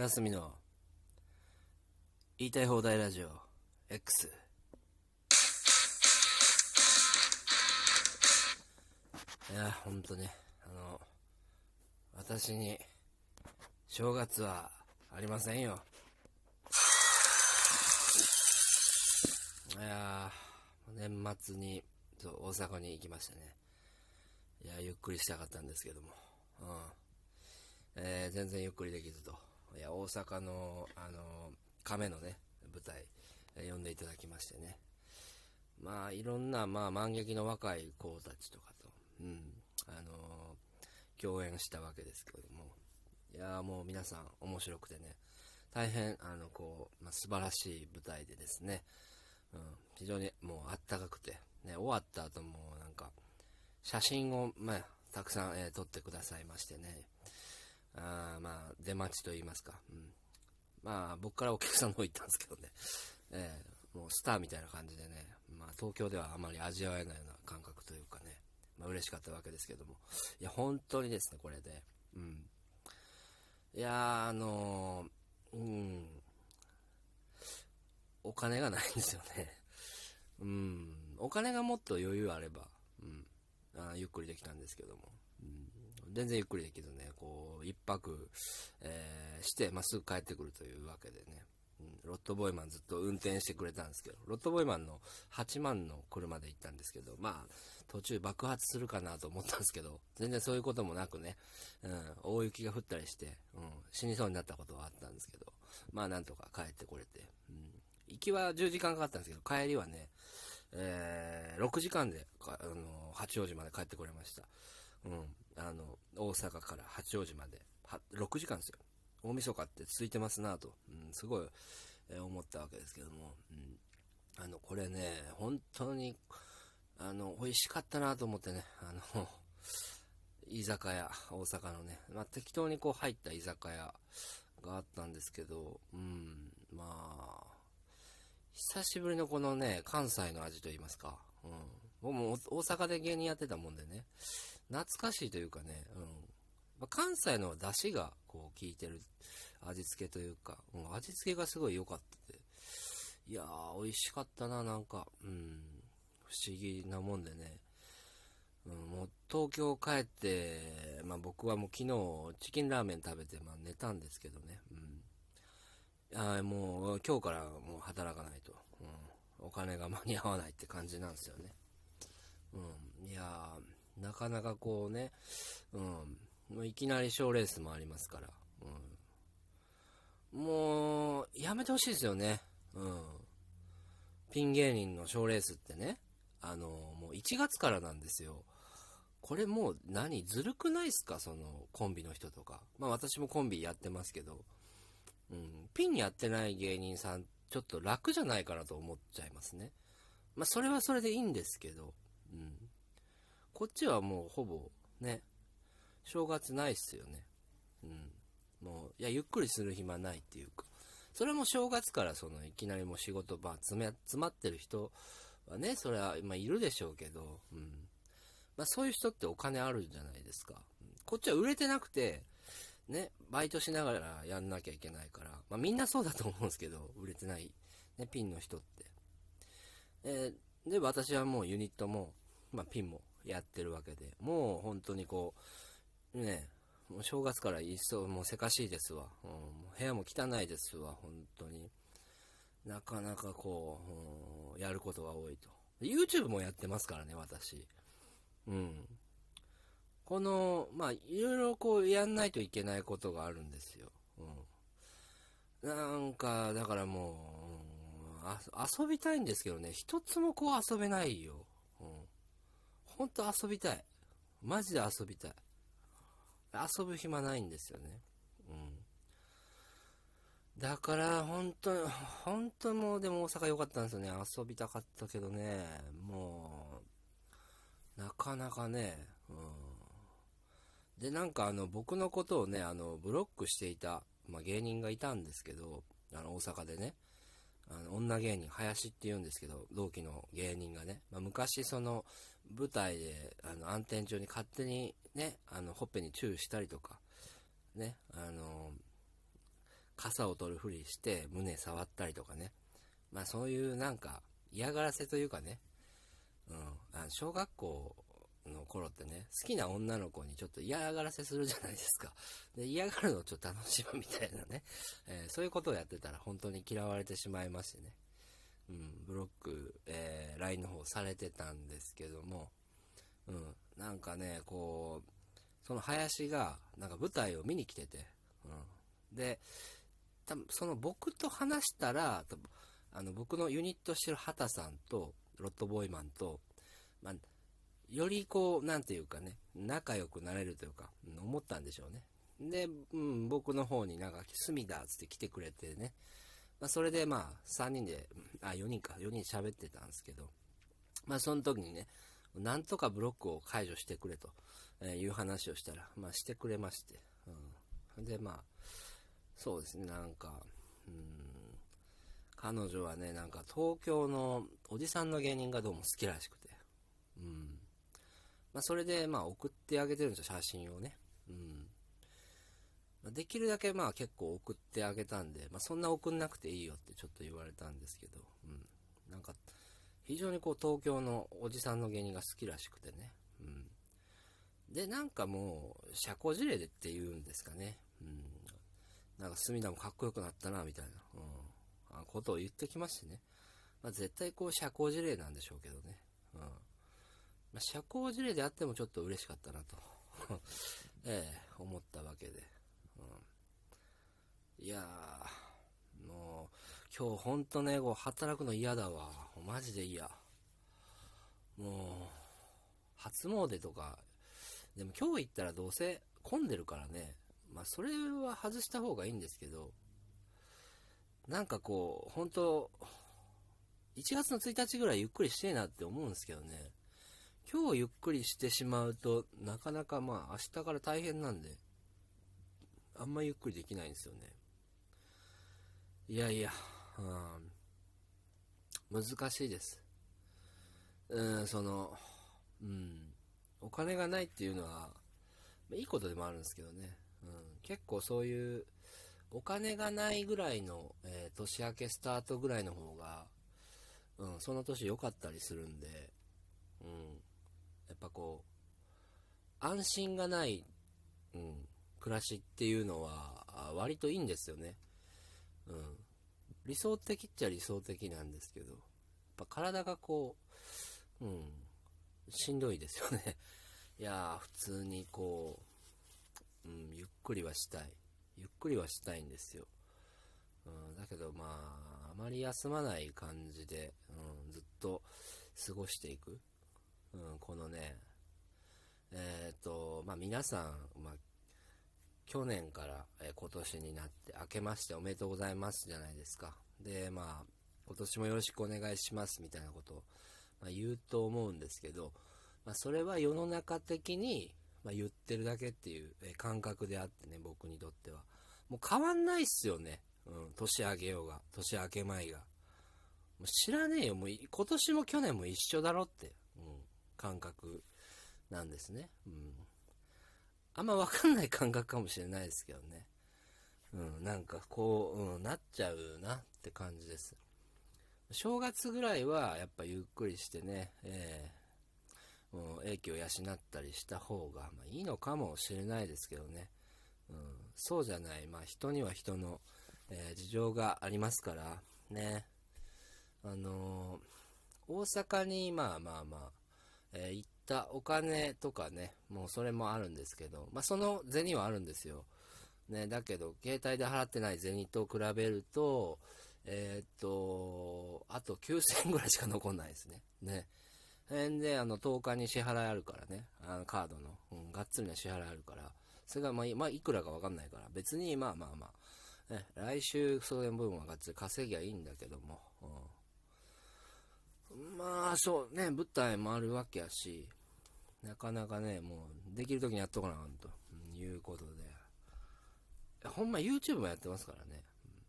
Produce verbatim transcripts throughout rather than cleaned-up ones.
なすみの言いたい放題ラジオ X。 いやほんとね、あの私に正月はありませんよ。いや年末に大阪に行きましたね。いやゆっくりしたかったんですけども、うんえー、全然ゆっくりできずと。いや大阪の、あのー、亀のね舞台、えー、呼んでいただきましてね、まあいろんな、まあ、満劇の若い子たちとかと、うんあのー、共演したわけですけども、いやもう皆さん面白くてね、大変あのこう、まあ、素晴らしい舞台でですね、うん、非常にもうあったかくて、ね、終わった後もなんか写真を、まあ、たくさん、えー、撮ってくださいましてね、あまあ出待ちと言いますか、うん、まあ僕からお客さんの方行ったんですけどね、えー、もうスターみたいな感じでね、まあ、東京ではあまり味わえないような感覚というかね、まあ、嬉しかったわけですけども、いや本当にですねこれで、うん、いやあのー、うんお金がないんですよねうんお金がもっと余裕あれば、うん、あゆっくりできたんですけども、うん全然ゆっくりできずね、こう一泊、えー、して、まあ、すぐ帰ってくるというわけでね、うん、ロットボーイマンずっと運転してくれたんですけど、ロットボーイマンのはちまんの車で行ったんですけど、まあ途中爆発するかなと思ったんですけど、全然そういうこともなくね、うん、大雪が降ったりして、うん、死にそうになったことはあったんですけど、まあなんとか帰ってこれて、うん、行きはじゅうじかんかかったんですけど、帰りはね、えー、ろくじかんでか、あの八王子まで帰ってこれました。うん、あの大阪から八王子までろくじかんですよ。大晦日ってついてますなぁと、うん、すごい、えー、思ったわけですけども、うん、あのこれね本当にあの美味しかったなと思ってね、あの居酒屋大阪のね、まあ、適当にこう入った居酒屋があったんですけど、うん、まあ久しぶりのこのね関西の味といいますか、うん、僕も大阪で芸人やってたもんでね懐かしいというかね、うんまあ、関西の出汁がこう効いてる味付けというか、うん、味付けがすごい良かったて、いやー美味しかったな、なんか、うん、不思議なもんでね、うん、もう東京帰って、まあ、僕はもう昨日チキンラーメン食べて、まあ、寝たんですけどね、うん、あもう今日からもう働かないと、うん、お金が間に合わないって感じなんですよね、うん、いやーなかなかこうね、うん、もういきなり賞レースもありますから、うん、もうやめてほしいですよね、うん、ピン芸人の賞レースってね、あのもういちがつからなんですよ。これもう何ずるくないっすか、そのコンビの人とか、まあ私もコンビやってますけど、うん、ピンやってない芸人さんちょっと楽じゃないかなと思っちゃいますね。まあそれはそれでいいんですけど、うんこっちはもうほぼね正月ないっすよね、うん、もういやゆっくりする暇ないっていうか、それも正月からそのいきなりもう仕事場詰め詰まってる人はねそれは今いるでしょうけど、うんまあ、そういう人ってお金あるじゃないですか。こっちは売れてなくてねバイトしながらやんなきゃいけないから、まあ、みんなそうだと思うんですけど売れてない、ね、ピンの人って、えー、で私はもうユニットも、まあ、ピンもやってるわけで、もう本当にこうねもう正月から一層もうせかしいですわ、うん、部屋も汚いですわ、本当になかなかこう、うん、やることが多いと。 YouTube もやってますからね私、うんこのまあいろいろこうやんないといけないことがあるんですよ、うん、なんかだからもう、うん、あ遊びたいんですけどね一つもこう遊べないよ、うんほんと遊びたい。マジで遊びたい。遊ぶ暇ないんですよね。うん。だから、ほんと、ほんともう、でも大阪良かったんですよね。遊びたかったけどね。もう、なかなかね。うん。で、なんか、あの、僕のことをね、あの、ブロックしていた、まあ、芸人がいたんですけど、あの、大阪でね。あの女芸人林って言うんですけど同期の芸人がね、まあ、昔その舞台であの暗転中に勝手にねあのほっぺにチューしたりとかねあの傘を取るふりして胸触ったりとかね、まあそういうなんか嫌がらせというかね、うん、あの小学校の頃ってね、好きな女の子にちょっと嫌がらせするじゃないですか。で、嫌がるのをちょっと楽しむみたいなね、えー、そういうことをやってたら本当に嫌われてしまいましてね、うん、ブロック、えー、ライン の方されてたんですけども、うん、なんかね、こうその林がなんか舞台を見に来てて、うん、で、多分その僕と話したら、あの僕のユニットしてる畑さんとロットボーイマンと、まあ、よりこうなんていうかね、仲良くなれるというか、うん、思ったんでしょうね。で、うん、僕の方になんか隅だっつって来てくれてね、まあ、それでまあさんにんで、あよにんかよにん喋ってたんですけど、まあその時にね。なんとかブロックを解除してくれという話をしたら、まあしてくれまして。うん、で、まあ、そうですね、なんか、うん、彼女はね、なんか東京のおじさんの芸人がどうも好きらしくて。うん、まあそれで、まあ送ってあげてるんですよ、写真をね。うん、まあ、できるだけまあ結構送ってあげたんで、まあそんな送んなくていいよってちょっと言われたんですけど、うん、なんか、非常にこう東京のおじさんの芸人が好きらしくてね、うん、でなんかもう社交辞令でって言うんですかね、うん、なんか隅田もかっこよくなったなみたいな、うん、ことを言ってきましてね、まあ、絶対こう社交辞令なんでしょうけどね、うんまあ、社交辞令であってもちょっと嬉しかったなとええ思ったわけで、うん、いやーもう、今日ほんとね、こう働くの嫌だわ。マジで嫌。もう、初詣とか、でも今日行ったらどうせ混んでるからね。まあそれは外した方がいいんですけど、なんかこう、ほんと、いちがつのついたちぐらいゆっくりしてえなって思うんですけどね。今日ゆっくりしてしまうと、なかなかまあ明日から大変なんで、あんまゆっくりできないんですよね。いやいや、うん、難しいです。うん、その、うん、お金がないっていうのは、いいことでもあるんですけどね。うん、結構そういう、お金がないぐらいの、えー、年明けスタートぐらいの方が、うん、その年良かったりするんで、うん、やっぱこう、安心がない、うん、暮らしっていうのは、割といいんですよね。うん、理想的っちゃ理想的なんですけど、やっぱ体がこう、うん、しんどいですよね。いやー、普通にこう、うん、ゆっくりはしたい。ゆっくりはしたいんですよ。うん、だけどまあ、あまり休まない感じで、うん、ずっと過ごしていく。うん、このね、えっと、まあ皆さん、まあ、去年から今年になって明けましておめでとうございますじゃないですか。で、まあ今年もよろしくお願いしますみたいなことを、まあ、言うと思うんですけど、まあそれは世の中的に、まあ、言ってるだけっていう感覚であってね、僕にとってはもう変わんないっすよね。うん、年明けようが年明けまいがもう知らねえよ、もう今年も去年も一緒だろって、うん、感覚なんですね。うん。あんまわかんない感覚かもしれないですけどね。うん、なんかこう、うん、なっちゃうなって感じです。正月ぐらいはやっぱゆっくりしてね、えー、もう英気を養ったりした方がまあいいのかもしれないですけどね。うん、そうじゃない。まあ人には人の、えー、事情がありますから、ね。あのー、大阪にまあまあまあ、えー、行って、お金とかね、もうそれもあるんですけど、まあその銭はあるんですよ。ね、だけど、携帯で払ってない銭と比べると、えー、っと、あときゅうせんえんぐらいしか残んないですね。ね。で、あの、とおかに支払いあるからね、あのカードの、うん、がっつりな支払いあるから、それがまあ、まあ、いくらかわかんないから、別にまあまあまあ、ね、来週、その分はがっつり稼ぎゃいいんだけども、うん、まあ、そうね、舞台もあるわけやし、なかなかね、もう、できるときにやっとかなあかんと、いうことで。ほんま YouTube もやってますからね。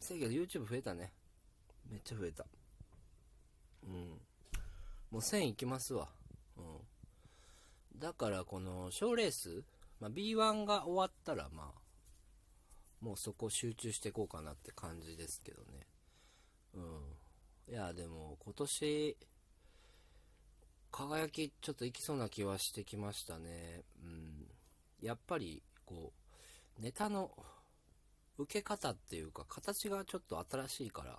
せやけど YouTube 増えたね。めっちゃ増えた。うん。もうせんいきますわ。うん。だから、この、賞レース、まあ、ビーワン が終わったら、まあ、もうそこ集中していこうかなって感じですけどね。うん。いや、でも今年、輝きちょっといきそうな気はしてきましたね。うん。やっぱり、こう、ネタの受け方っていうか、形がちょっと新しいから、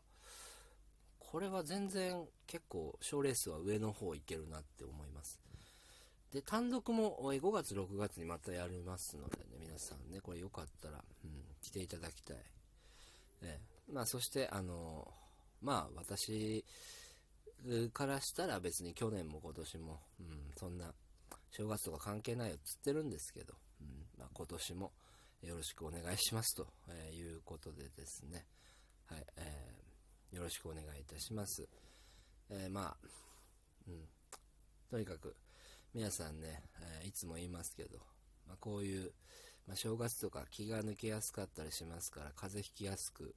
これは全然結構賞レースは上の方いけるなって思います。で、単独もごがつろくがつにまたやりますのでね、皆さんね、これよかったら、うん、来ていただきたい。ええ、まあ、そして、あの、まあ、私からしたら別に去年も今年も、うん、そんな正月とか関係ないよって言ってるんですけど、うん、まあ、今年もよろしくお願いしますと、えー、いうことでですね、はい、えー、よろしくお願いいたします。えー、まあ、うん、とにかく、皆さんね、えー、いつも言いますけど、まあ、こういう、まあ、正月とか気が抜けやすかったりしますから、風邪ひきやすく、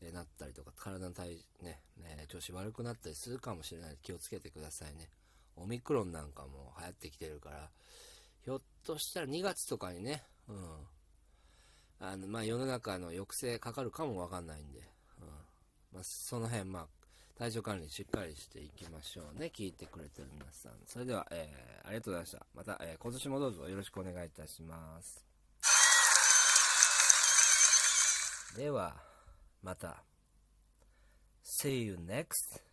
えー、なったりとか、体の体、ね、ね、調子悪くなったりするかもしれないので気をつけてくださいね。オミクロンなんかも流行ってきてるから、ひょっとしたらにがつとかにね、うん。あの、まあ、世の中の抑制かかるかもわかんないんで、うん。まあ、その辺、まあ、体調管理しっかりしていきましょうね。聞いてくれてる皆さん。それでは、えー、ありがとうございました。また、えー、今年もどうぞよろしくお願いいたします。では、また。See you next.